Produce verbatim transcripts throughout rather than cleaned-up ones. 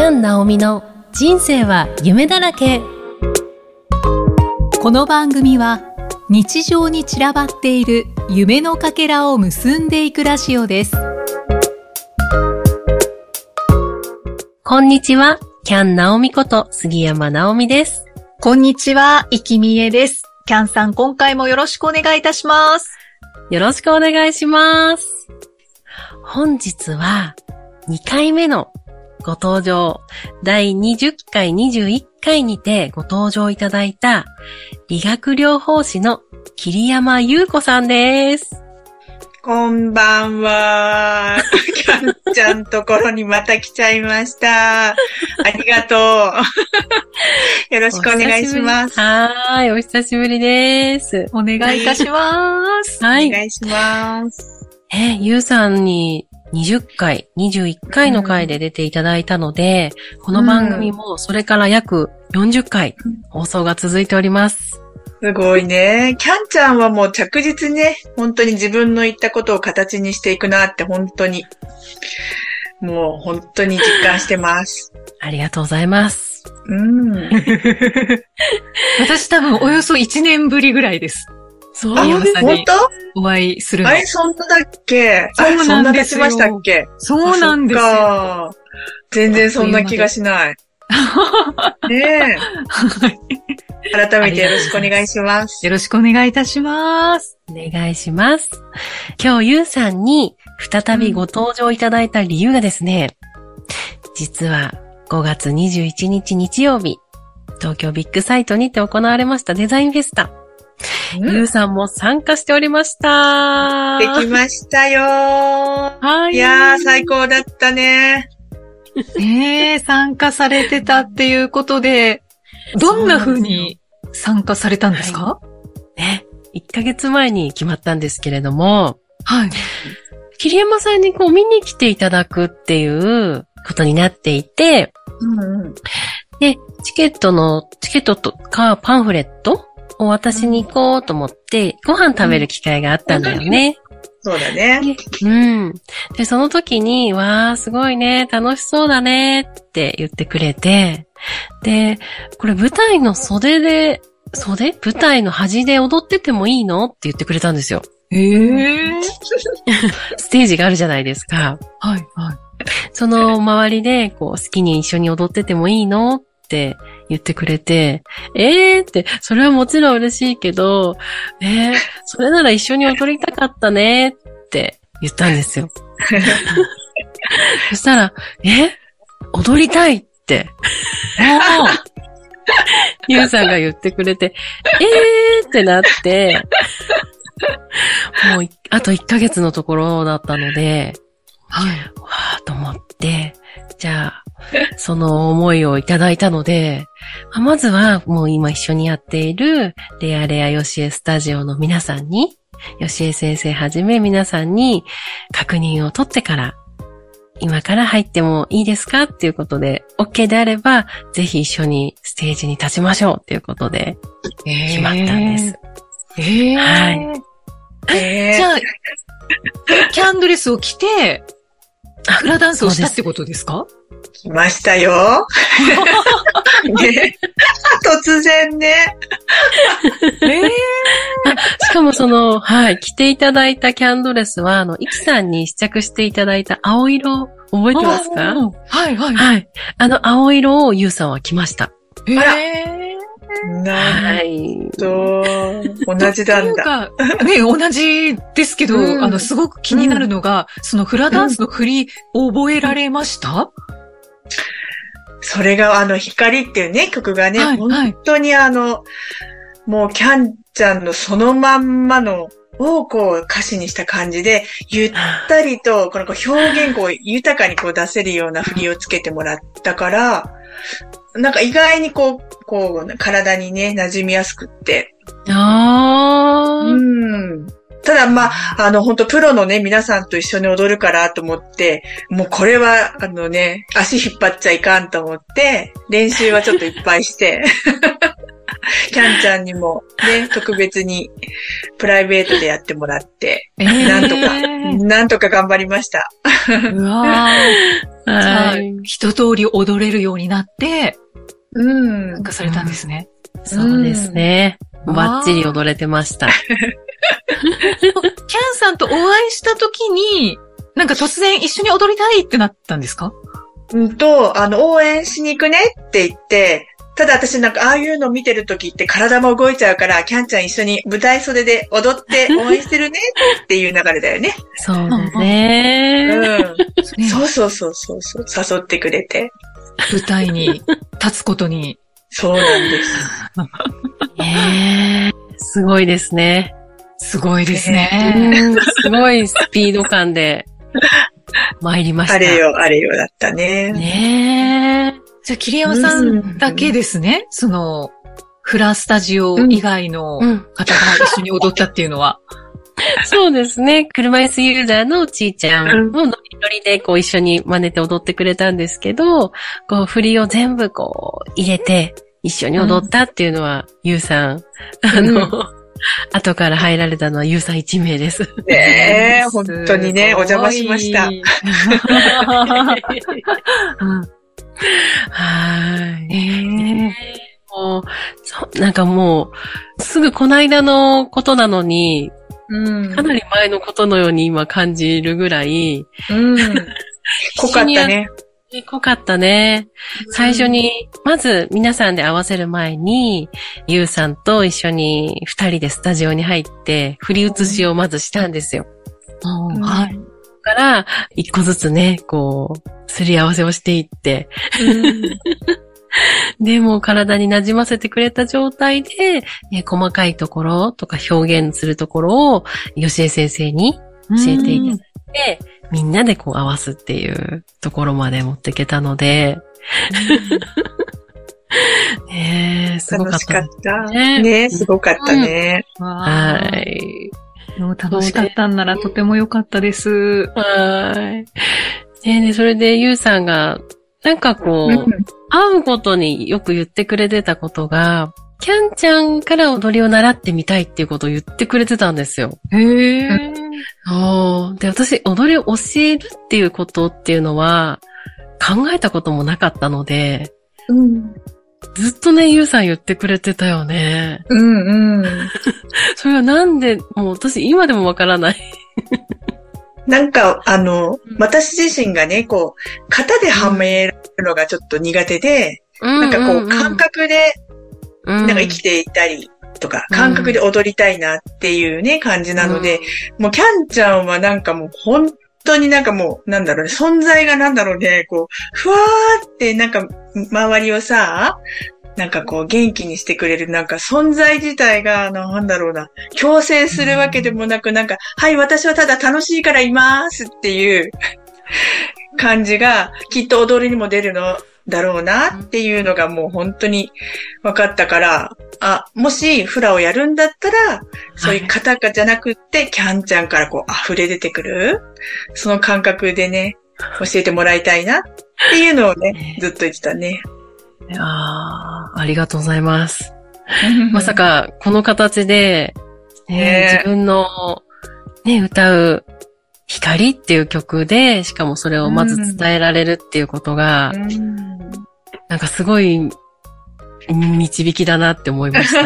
喜屋武直美の人生は夢だらけ。この番組は日常に散らばっている夢のかけらを結んでいくラジオです。こんにちは、喜屋武直美こと杉山直美です。こんにちは、生きみえです。喜屋武さん、今回もよろしくお願いいたします。よろしくお願いします。本日はにかいめのご登場、だいにじゅっかい、にじゅういっかいにてご登場いただいた理学療法士の桐山優子さんです。こんばんは。キャンちゃんところにまた来ちゃいました。ありがとう。よろしくお願いします。はーい、お久しぶりです。お願いいたします。はい、お願いします。え、ゆうさんににじゅっかい、にじゅういっかいの回で出ていただいたので、うん、この番組もそれから約よんじゅっかい放送が続いております。すごいね。キャンちゃんはもう着実にね、本当に自分の言ったことを形にしていくなって、本当に、もう本当に実感してます。ありがとうございます。うん。私多分およそいちねんぶりぐらいです。そうですね。本当？お会いするの。あれ、そんなだっけ？そうなんですよ。そんな出しましたっけ？そうなんですよ。全然そんな気がしない。ねえ。改めてよろしくお願いします。よろしくお願いいたします。お願いします。今日ゆうさんに再びご登場いただいた理由がですね、うん、実はごがつにじゅういちにち日曜日、東京ビッグサイトにて行われましたデザインフェスタ。うん、ゆうさんも参加しておりました。できましたよー。はい。いやー、最高だったね。ねえ、参加されてたっていうことで、どんな風に参加されたんですか？はい、ね、いっかげつまえに決まったんですけれども、はい。桐山さんにこう見に来ていただくっていうことになっていて、うんうん、で、チケットの、チケットとかパンフレットを渡しに行こうと思って、ご飯食べる機会があったんだよね。うん、そうだね。うん。で、その時に、わー、すごいね、楽しそうだねって言ってくれて、で、これ舞台の袖で、袖？舞台の端で踊っててもいいのって言ってくれたんですよ。えー、ステージがあるじゃないですか。はい、はい。その周りで、こう、好きに一緒に踊っててもいいのって言ってくれて、えーって、それはもちろん嬉しいけど、えー、それなら一緒に踊りたかったねって言ったんですよ。そしたら、え？踊りたいって。ゆうさんが言ってくれて、えーってなって、もうあといっかげつのところだったので、はい、わーと思って、じゃあ、その思いをいただいたので、まずはもう今一緒にやっているレアレアよしえスタジオの皆さんに、よしえ先生はじめ皆さんに確認を取ってから、今から入ってもいいですかっていうことで、OK であれば、ぜひ一緒にステージに立ちましょうっていうことで、決まったんです。えー、はい、えー。じゃあ、キャンドレスを着て、フラダンスをしたってことですか？来ましたよ。ね、突然ね。ねあ、しかもその、はい、着ていただいたキャンドレスは、あの、イキさんに試着していただいた青色、覚えてますか？はい、はい。はい。あの青色をユウさんは着ました。えーないと、はい、同じなんだ。ね、同じですけど、うん、あの、すごく気になるのが、うん、そのフラダンスの振り、うん、覚えられました？それが、あの、光っていうね、曲がね、はい、本当にあの、はい、もう、キャンちゃんのそのまんまの、をこう歌詞にした感じで、ゆったりと、この表現を豊かにこう出せるような振りをつけてもらったから、なんか意外にこう、こう、体にね、馴染みやすくって。あー。うん。ただまあ、あの、ほんとプロのね、皆さんと一緒に踊るからと思って、もうこれは、あのね、足引っ張っちゃいかんと思って、練習はちょっといっぱいして。キャンちゃんにもね、特別にプライベートでやってもらって、えー、なんとか、うなんとか頑張りました。うわー、はい、一通り踊れるようになって、うん、なんかされたんですね。うん、そうですね。バッチリ踊れてました。キャンさんとお会いしたときに、なんか突然一緒に踊りたいってなったんですか？うんと、あの、応援しに行くねって言って、ただ私なんかああいうの見てるときって体も動いちゃうから、キャンちゃん一緒に舞台袖で踊って応援してるねっていう流れだよね。そうだね。うん。そうそうそうそうそう、誘ってくれて。舞台に立つことに。そうなんです。えー、すごいですね。すごいですね。えー、すごいスピード感で参りました。あれよ、あれよだったね。ねえ。じゃあ、桐山さんだけですね、うんうんうん、その、フラスタジオ以外の方が一緒に踊ったっていうのは。うんうん、そうですね。車椅子ユーザーのちーちゃんもノリノリでこう一緒に真似て踊ってくれたんですけど、こう振りを全部こう入れて一緒に踊ったっていうのは、うん、ユーさん、あの、うん後から入られたのはユウさん一名です。ねえ、本当にね、お邪魔しました。はい、えーもう。なんかもう、すぐこの間のことなのに、うん、かなり前のことのように今感じるぐらい。うん、濃かったね。濃かったね。最初に、まず皆さんで合わせる前に、ゆうさんと一緒に二人でスタジオに入って、振り写しをまずしたんですよ。うん、はい。だから、一個ずつね、こう、すり合わせをしていって。うん、で、もう体に馴染ませてくれた状態で、ね、細かいところとか表現するところを、吉江先生に教えていただいて、うんみんなでこう合わすっていうところまで持っていけたので、うん、ねえすごかった、ね、楽しかったねえすごかったね、うん、はい楽しかったんならとても良かったですはいねえそれでゆうさんがなんかこう、うん、会うごとによく言ってくれてたことがキャンちゃんから踊りを習ってみたいっていうことを言ってくれてたんですよ。へー。そう。で、私、踊りを教えるっていうことっていうのは、考えたこともなかったので、うん、ずっとね、ゆうさん言ってくれてたよね。うんうん。それはなんで、もう私、今でもわからない。なんか、あの、私自身がね、こう、型ではめるのがちょっと苦手で、うん、なんかこう、うんうんうん、感覚で、なんか生きていたりとか、感覚で踊りたいなっていうね、うん、感じなので、もうキャンちゃんはなんかもう本当になんかもう、なんだろうね、存在がなんだろうね、こう、ふわーってなんか周りをさ、なんかこう元気にしてくれるなんか存在自体が、なんだろうな、強制するわけでもなく、なんか、はい、私はただ楽しいからいますっていう感じが、きっと踊りにも出るの。だろうなっていうのがもう本当に分かったから、あ、もしフラをやるんだったら、そういう方じゃなくって、はい、キャンちゃんからこう溢れ出てくる、その感覚でね、教えてもらいたいなっていうのをね、ずっと言ってたね。ああ、ありがとうございます。まさかこの形で、ねね、自分の、ね、歌う、光っていう曲で、しかもそれをまず伝えられるっていうことが、うん、なんかすごい導きだなって思いました。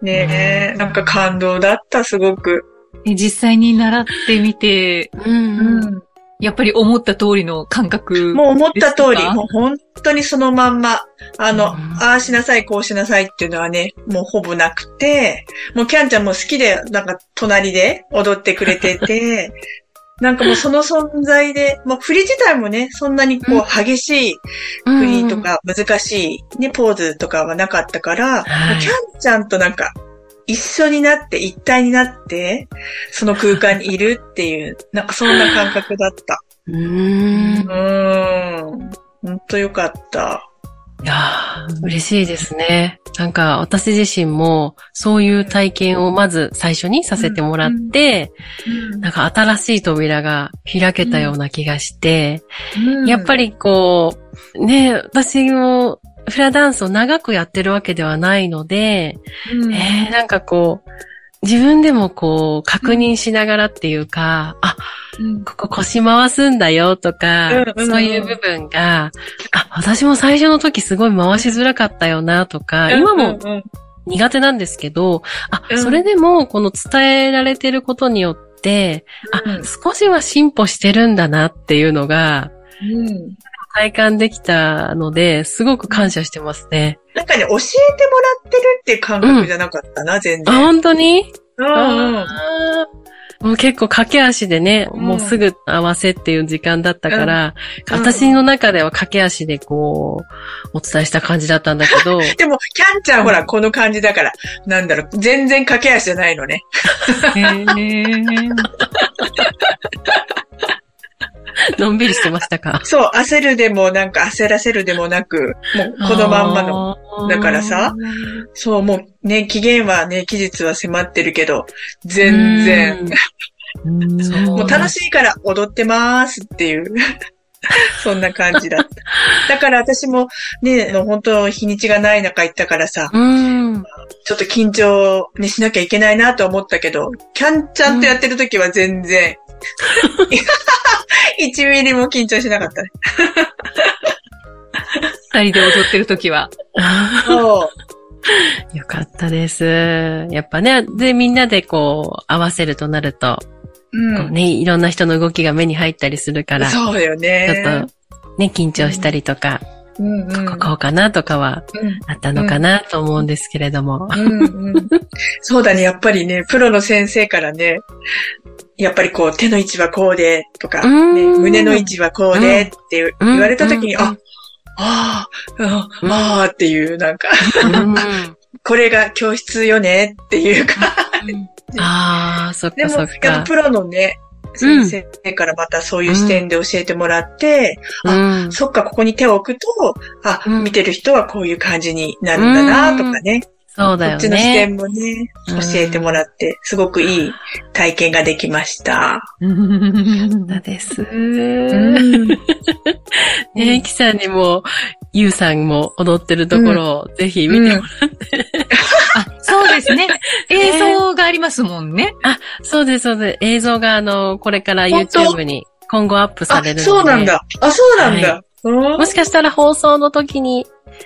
ねえ、うん、なんか感動だった、すごく。実際に習ってみて、うんうん、やっぱり思った通りの感覚。もう思った通り、もう本当にそのまんま、あの、うん、ああしなさい、こうしなさいっていうのはね、もうほぼなくて、もうキャンちゃんも好きで、なんか隣で踊ってくれてて、なんかもうその存在で、もう振り自体もね、そんなにこう激しい振りとか難しいね、ポーズとかはなかったから、はい、キャンちゃんとなんか一緒になって一体になって、その空間にいるっていう、なんかそんな感覚だった。うーん。うーん。ほんとよかった。いやー、嬉しいですね。なんか私自身もそういう体験をまず最初にさせてもらって、うんうん、なんか新しい扉が開けたような気がして、うん、やっぱりこう、ね、私もフラダンスを長くやってるわけではないので、うん、えー、なんかこう、自分でもこう確認しながらっていうか、うん、あ、うん、ここ腰回すんだよとか、うんうん、そういう部分が、あ、私も最初の時すごい回しづらかったよなとか、今も苦手なんですけど、あ、それでもこの伝えられてることによって、うん、あ、少しは進歩してるんだなっていうのが、うん、体感できたので、すごく感謝してますね。なんかね、教えてもらってるっていう感覚じゃなかったな、うん、全然。あ、本当に？うん、あ、もう結構駆け足でね、うん、もうすぐ合わせっていう時間だったから、うん、私の中では駆け足でこう、お伝えした感じだったんだけど。でも、キャンちゃんほら、この感じだから、なんだろう、全然駆け足じゃないのね。へー。のんびりしてましたか？そう、焦るでもなんか焦らせるでもなく、もうこのまんまの。だからさ、そう、もうね、期限はね、期日は迫ってるけど、全然。うーんもう楽しいから踊ってまーすっていう。そんな感じだった。だから私もね、本当日にちがない中行ったからさ、うん、ちょっと緊張にしなきゃいけないなと思ったけど、キャンちゃんとやってる時は全然、いちミリも緊張しなかったね。二人で踊ってる時は。そう。よかったです。やっぱね、で、みんなでこう、合わせるとなると、うん、ね、いろんな人の動きが目に入ったりするから。そうだよね。ちょっと、ね、緊張したりとか、うんうん、こここうかなとかは、あったのかなと思うんですけれども。うんうん、そうだね、やっぱりね、プロの先生からね、やっぱりこう、手の位置はこうで、とか、ね、胸の位置はこうで、って言われたときに、あ、ああ、ああっていう、なんか、これが教室よね、っていうか。ああ、そっかそっか。でも、プロのね、先生からまたそういう視点で教えてもらって、あ、そっか、ここに手を置くと、あ、見てる人はこういう感じになるんだな、とかね。そうだよね。こっちの視点もね、教えてもらって、うん、すごくいい体験ができました。うん、そうです。うん、ねえ、きさんにも、ゆうさんも踊ってるところを、ぜひ見てもらって。うんうん、あ、そうですね。映像がありますもんね。あ、そうです、そうです。映像が、あの、これから YouTube に今後アップされるので。あ、そうなんだ。あ、そうなんだ。はい、もしかしたら放送の時に、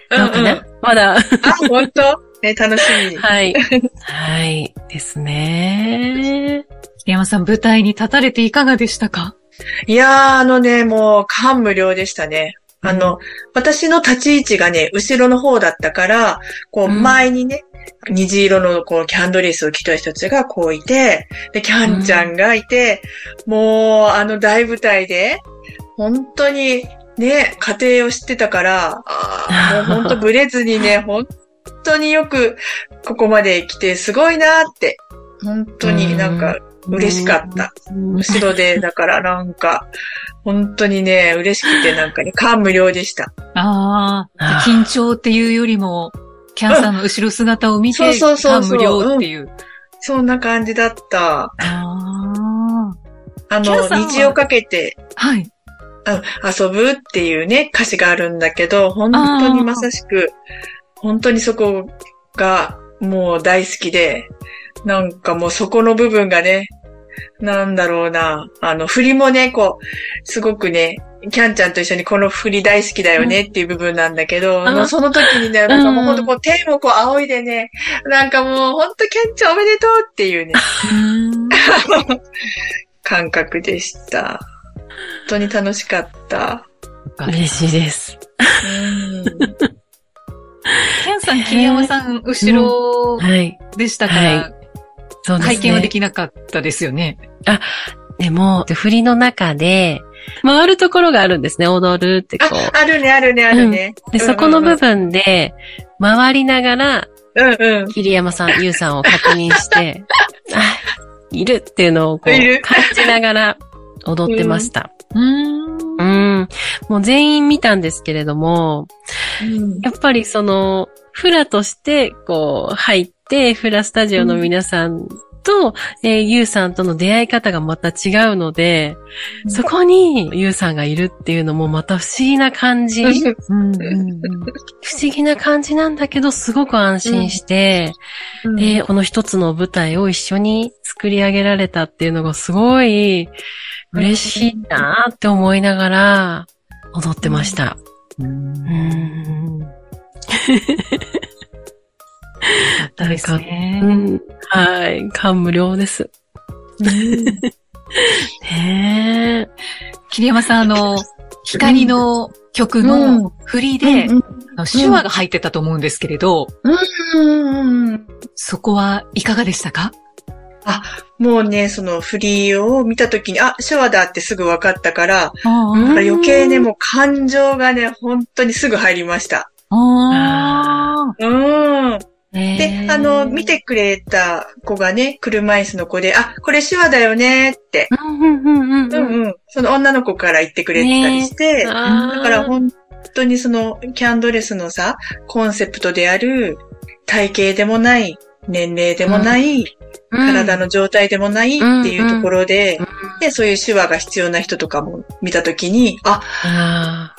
どうかな、うんうん、まだ。あ、ほんとね、楽しみ。はい。はい。ですね。桐山さん、舞台に立たれていかがでしたか？いやー、あのね、もう、感無量でしたね。うん、あの、私の立ち位置がね、後ろの方だったから、こう、前にね、うん、虹色のこう、キャンドレスを着た人たちがこういて、で、キャンちゃんがいて、うん、もう、あの大舞台で、本当に、ね、家庭を知ってたから、あもう本当ブレずにね、本当本当によくここまで来てすごいなーって本当になんか嬉しかった。後ろでだからなんか本当にね嬉しくてなんかね感無量でした。ああ緊張っていうよりもキャンさんの後ろ姿を見て感無量っていうそんな感じだった。あああの虹をかけてはい遊ぶっていうね歌詞があるんだけど本当にまさしく。本当にそこがもう大好きで、なんかもうそこの部分がね、なんだろうな、あの振りもね、こう、すごくね、キャンちゃんと一緒にこの振り大好きだよねっていう部分なんだけど、うん、その時にね、なんかもうほんとこう手もこう仰いでね、なんかもうほんとキャンちゃんおめでとうっていうね、感覚でした。本当に楽しかった。嬉しいです。うんキャンさん、桐山さん、後ろでしたから、拝見はできなかったですよね。あ、でも、振りの中で、回るところがあるんですね、踊るってこう。あ、あるね、あるね、あるね。で、そこの部分で、回りながら、桐山さん、ゆうさんを確認して、あ、いるっていうのをこう、感じながら踊ってました。うん、もう全員見たんですけれども、うん、やっぱりその、フラとして、こう、入って、フラスタジオの皆さんと、えー、ゆうさんとの出会い方がまた違うので、そこにゆうさんがいるっていうのもまた不思議な感じ。うんうんうん、不思議な感じなんだけど、すごく安心して、うんうん、で、この一つの舞台を一緒に作り上げられたっていうのがすごい嬉しいなーって思いながら踊ってました。うんうんなんか、ねうん、はい、感無量です。ねえ。桐山さん、あの、光の曲の振りで、うんうん、あの手話が入ってたと思うんですけれど、うん、そこはいかがでしたか？あ、もうね、その振りを見たときに、あ、手話だってすぐ分かったから、うん、だから余計ね、もう感情がね、本当にすぐ入りました。あーうん。で、あの、見てくれた子がね、車椅子の子で、あ、これ手話だよねって、その女の子から言ってくれたりして、だから本当にそのキャンドレスのさ、コンセプトである体型でもない、年齢でもない、うん、体の状態でもないっていうところで、うんうん、で、そういう手話が必要な人とかも見たときに、あ、あ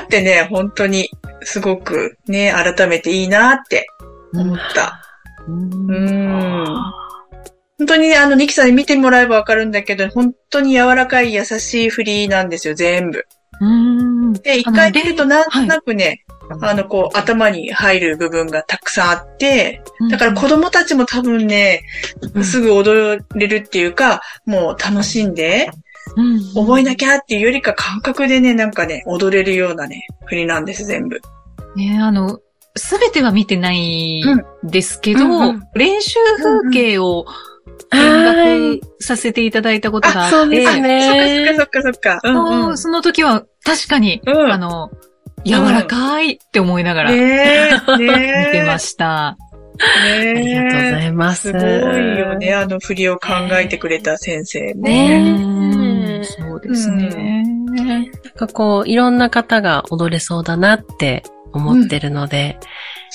ーってね、本当にすごくね、改めていいなって。思った。うん。うん本当にね、あの、リキさんに見てもらえばわかるんだけど、本当に柔らかい優しい振りなんですよ、全部。うんで、一回見るとなんとなくね、はい、あの、こう、頭に入る部分がたくさんあって、だから子供たちも多分ね、うん、すぐ踊れるっていうか、もう楽しんで、うん、覚えなきゃっていうよりか感覚でね、なんかね、踊れるようなね、振りなんです、全部。ね、あの、すべては見てないですけど、うんうんうん、練習風景を見学させていただいたことがあって、うんうん、あそうですね。そっかそっかそっかそっか。うんうん、その時は確かに、うん、あの、柔らかいって思いながら、うんねね、見てました、ね。ありがとうございます。すごいよね、あの振りを考えてくれた先生もね。ねねそうですね、うん。なんかこう、いろんな方が踊れそうだなって、思ってるので、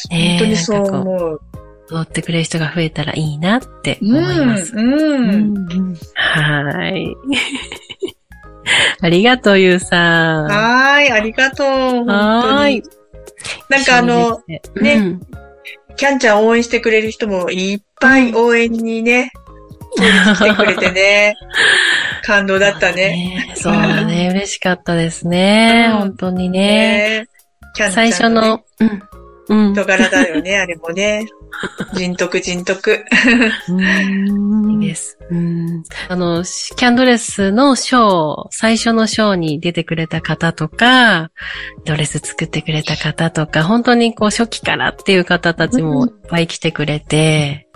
うんえー、本当にそう思う。踊ってくれる人が増えたらいいなって思います。うんうんうん、はい。ありがとうゆうさん。はい、ありがとう。本当に。なんかあの、うん、ね、キャンちゃん応援してくれる人もいっぱい応援にね、来てくれてね。感動だったね。そうだね、嬉しかったですね。うん、本当にね。ねキャンちゃんね、最初の、うん。人柄だよね、あれもね。人徳、人徳。いいです。うんあの、キャンドレスのショー、最初のショーに出てくれた方とか、ドレス作ってくれた方とか、本当にこう初期からっていう方たちもいっぱい来てくれて、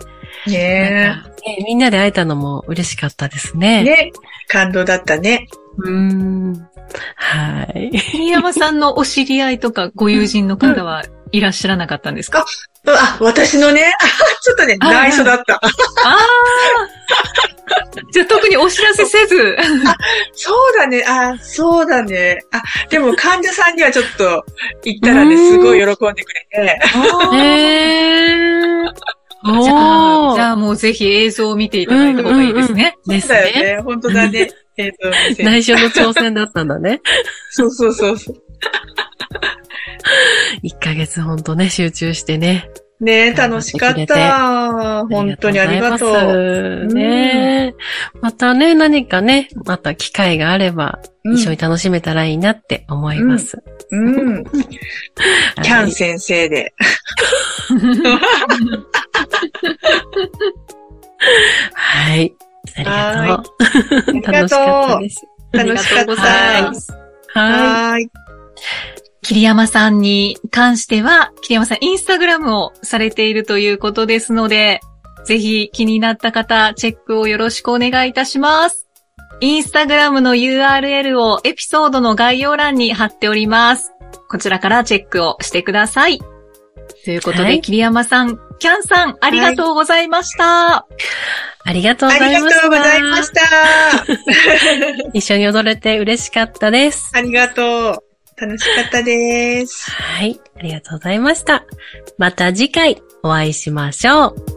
うん、ねえ。みんなで会えたのも嬉しかったですね。ね感動だったね。うーんはい。桐山さんのお知り合いとかご友人の方はいらっしゃらなかったんですか？うんうん、あ、私のね、ちょっとね、内緒だった。ああ。じゃあ特にお知らせせず。あ、そうだね、あ、そうだね。あ、でも患者さんにはちょっと行ったらね、すごい喜んでくれて。へー。じゃあ、じゃあもうぜひ映像を見ていただいた方がいいですね。うんうんうん、そうだよね、本当だね。えっと、内緒の挑戦だったんだね。そうそうそうそう。いっかげつほんとね、集中してね。ねえ、楽しかった。本当にありがとう。ねえ。またね、何かね、また機会があれば、うん、一緒に楽しめたらいいなって思います。うん。うん、キャン先生で。はい。ありがとう。ありがとう。楽しかったです。楽しかったです。はい。桐山さんに関しては、桐山さんインスタグラムをされているということですので、ぜひ気になった方、チェックをよろしくお願いいたします。インスタグラムの ユーアールエル をエピソードの概要欄に貼っております。こちらからチェックをしてください。ということで、はい、桐山さん、キャンさん、ありがとうございました。はいありがとうございました。ありがとうございました。一緒に踊れて嬉しかったです。ありがとう。楽しかったです。はい。ありがとうございました。また次回お会いしましょう。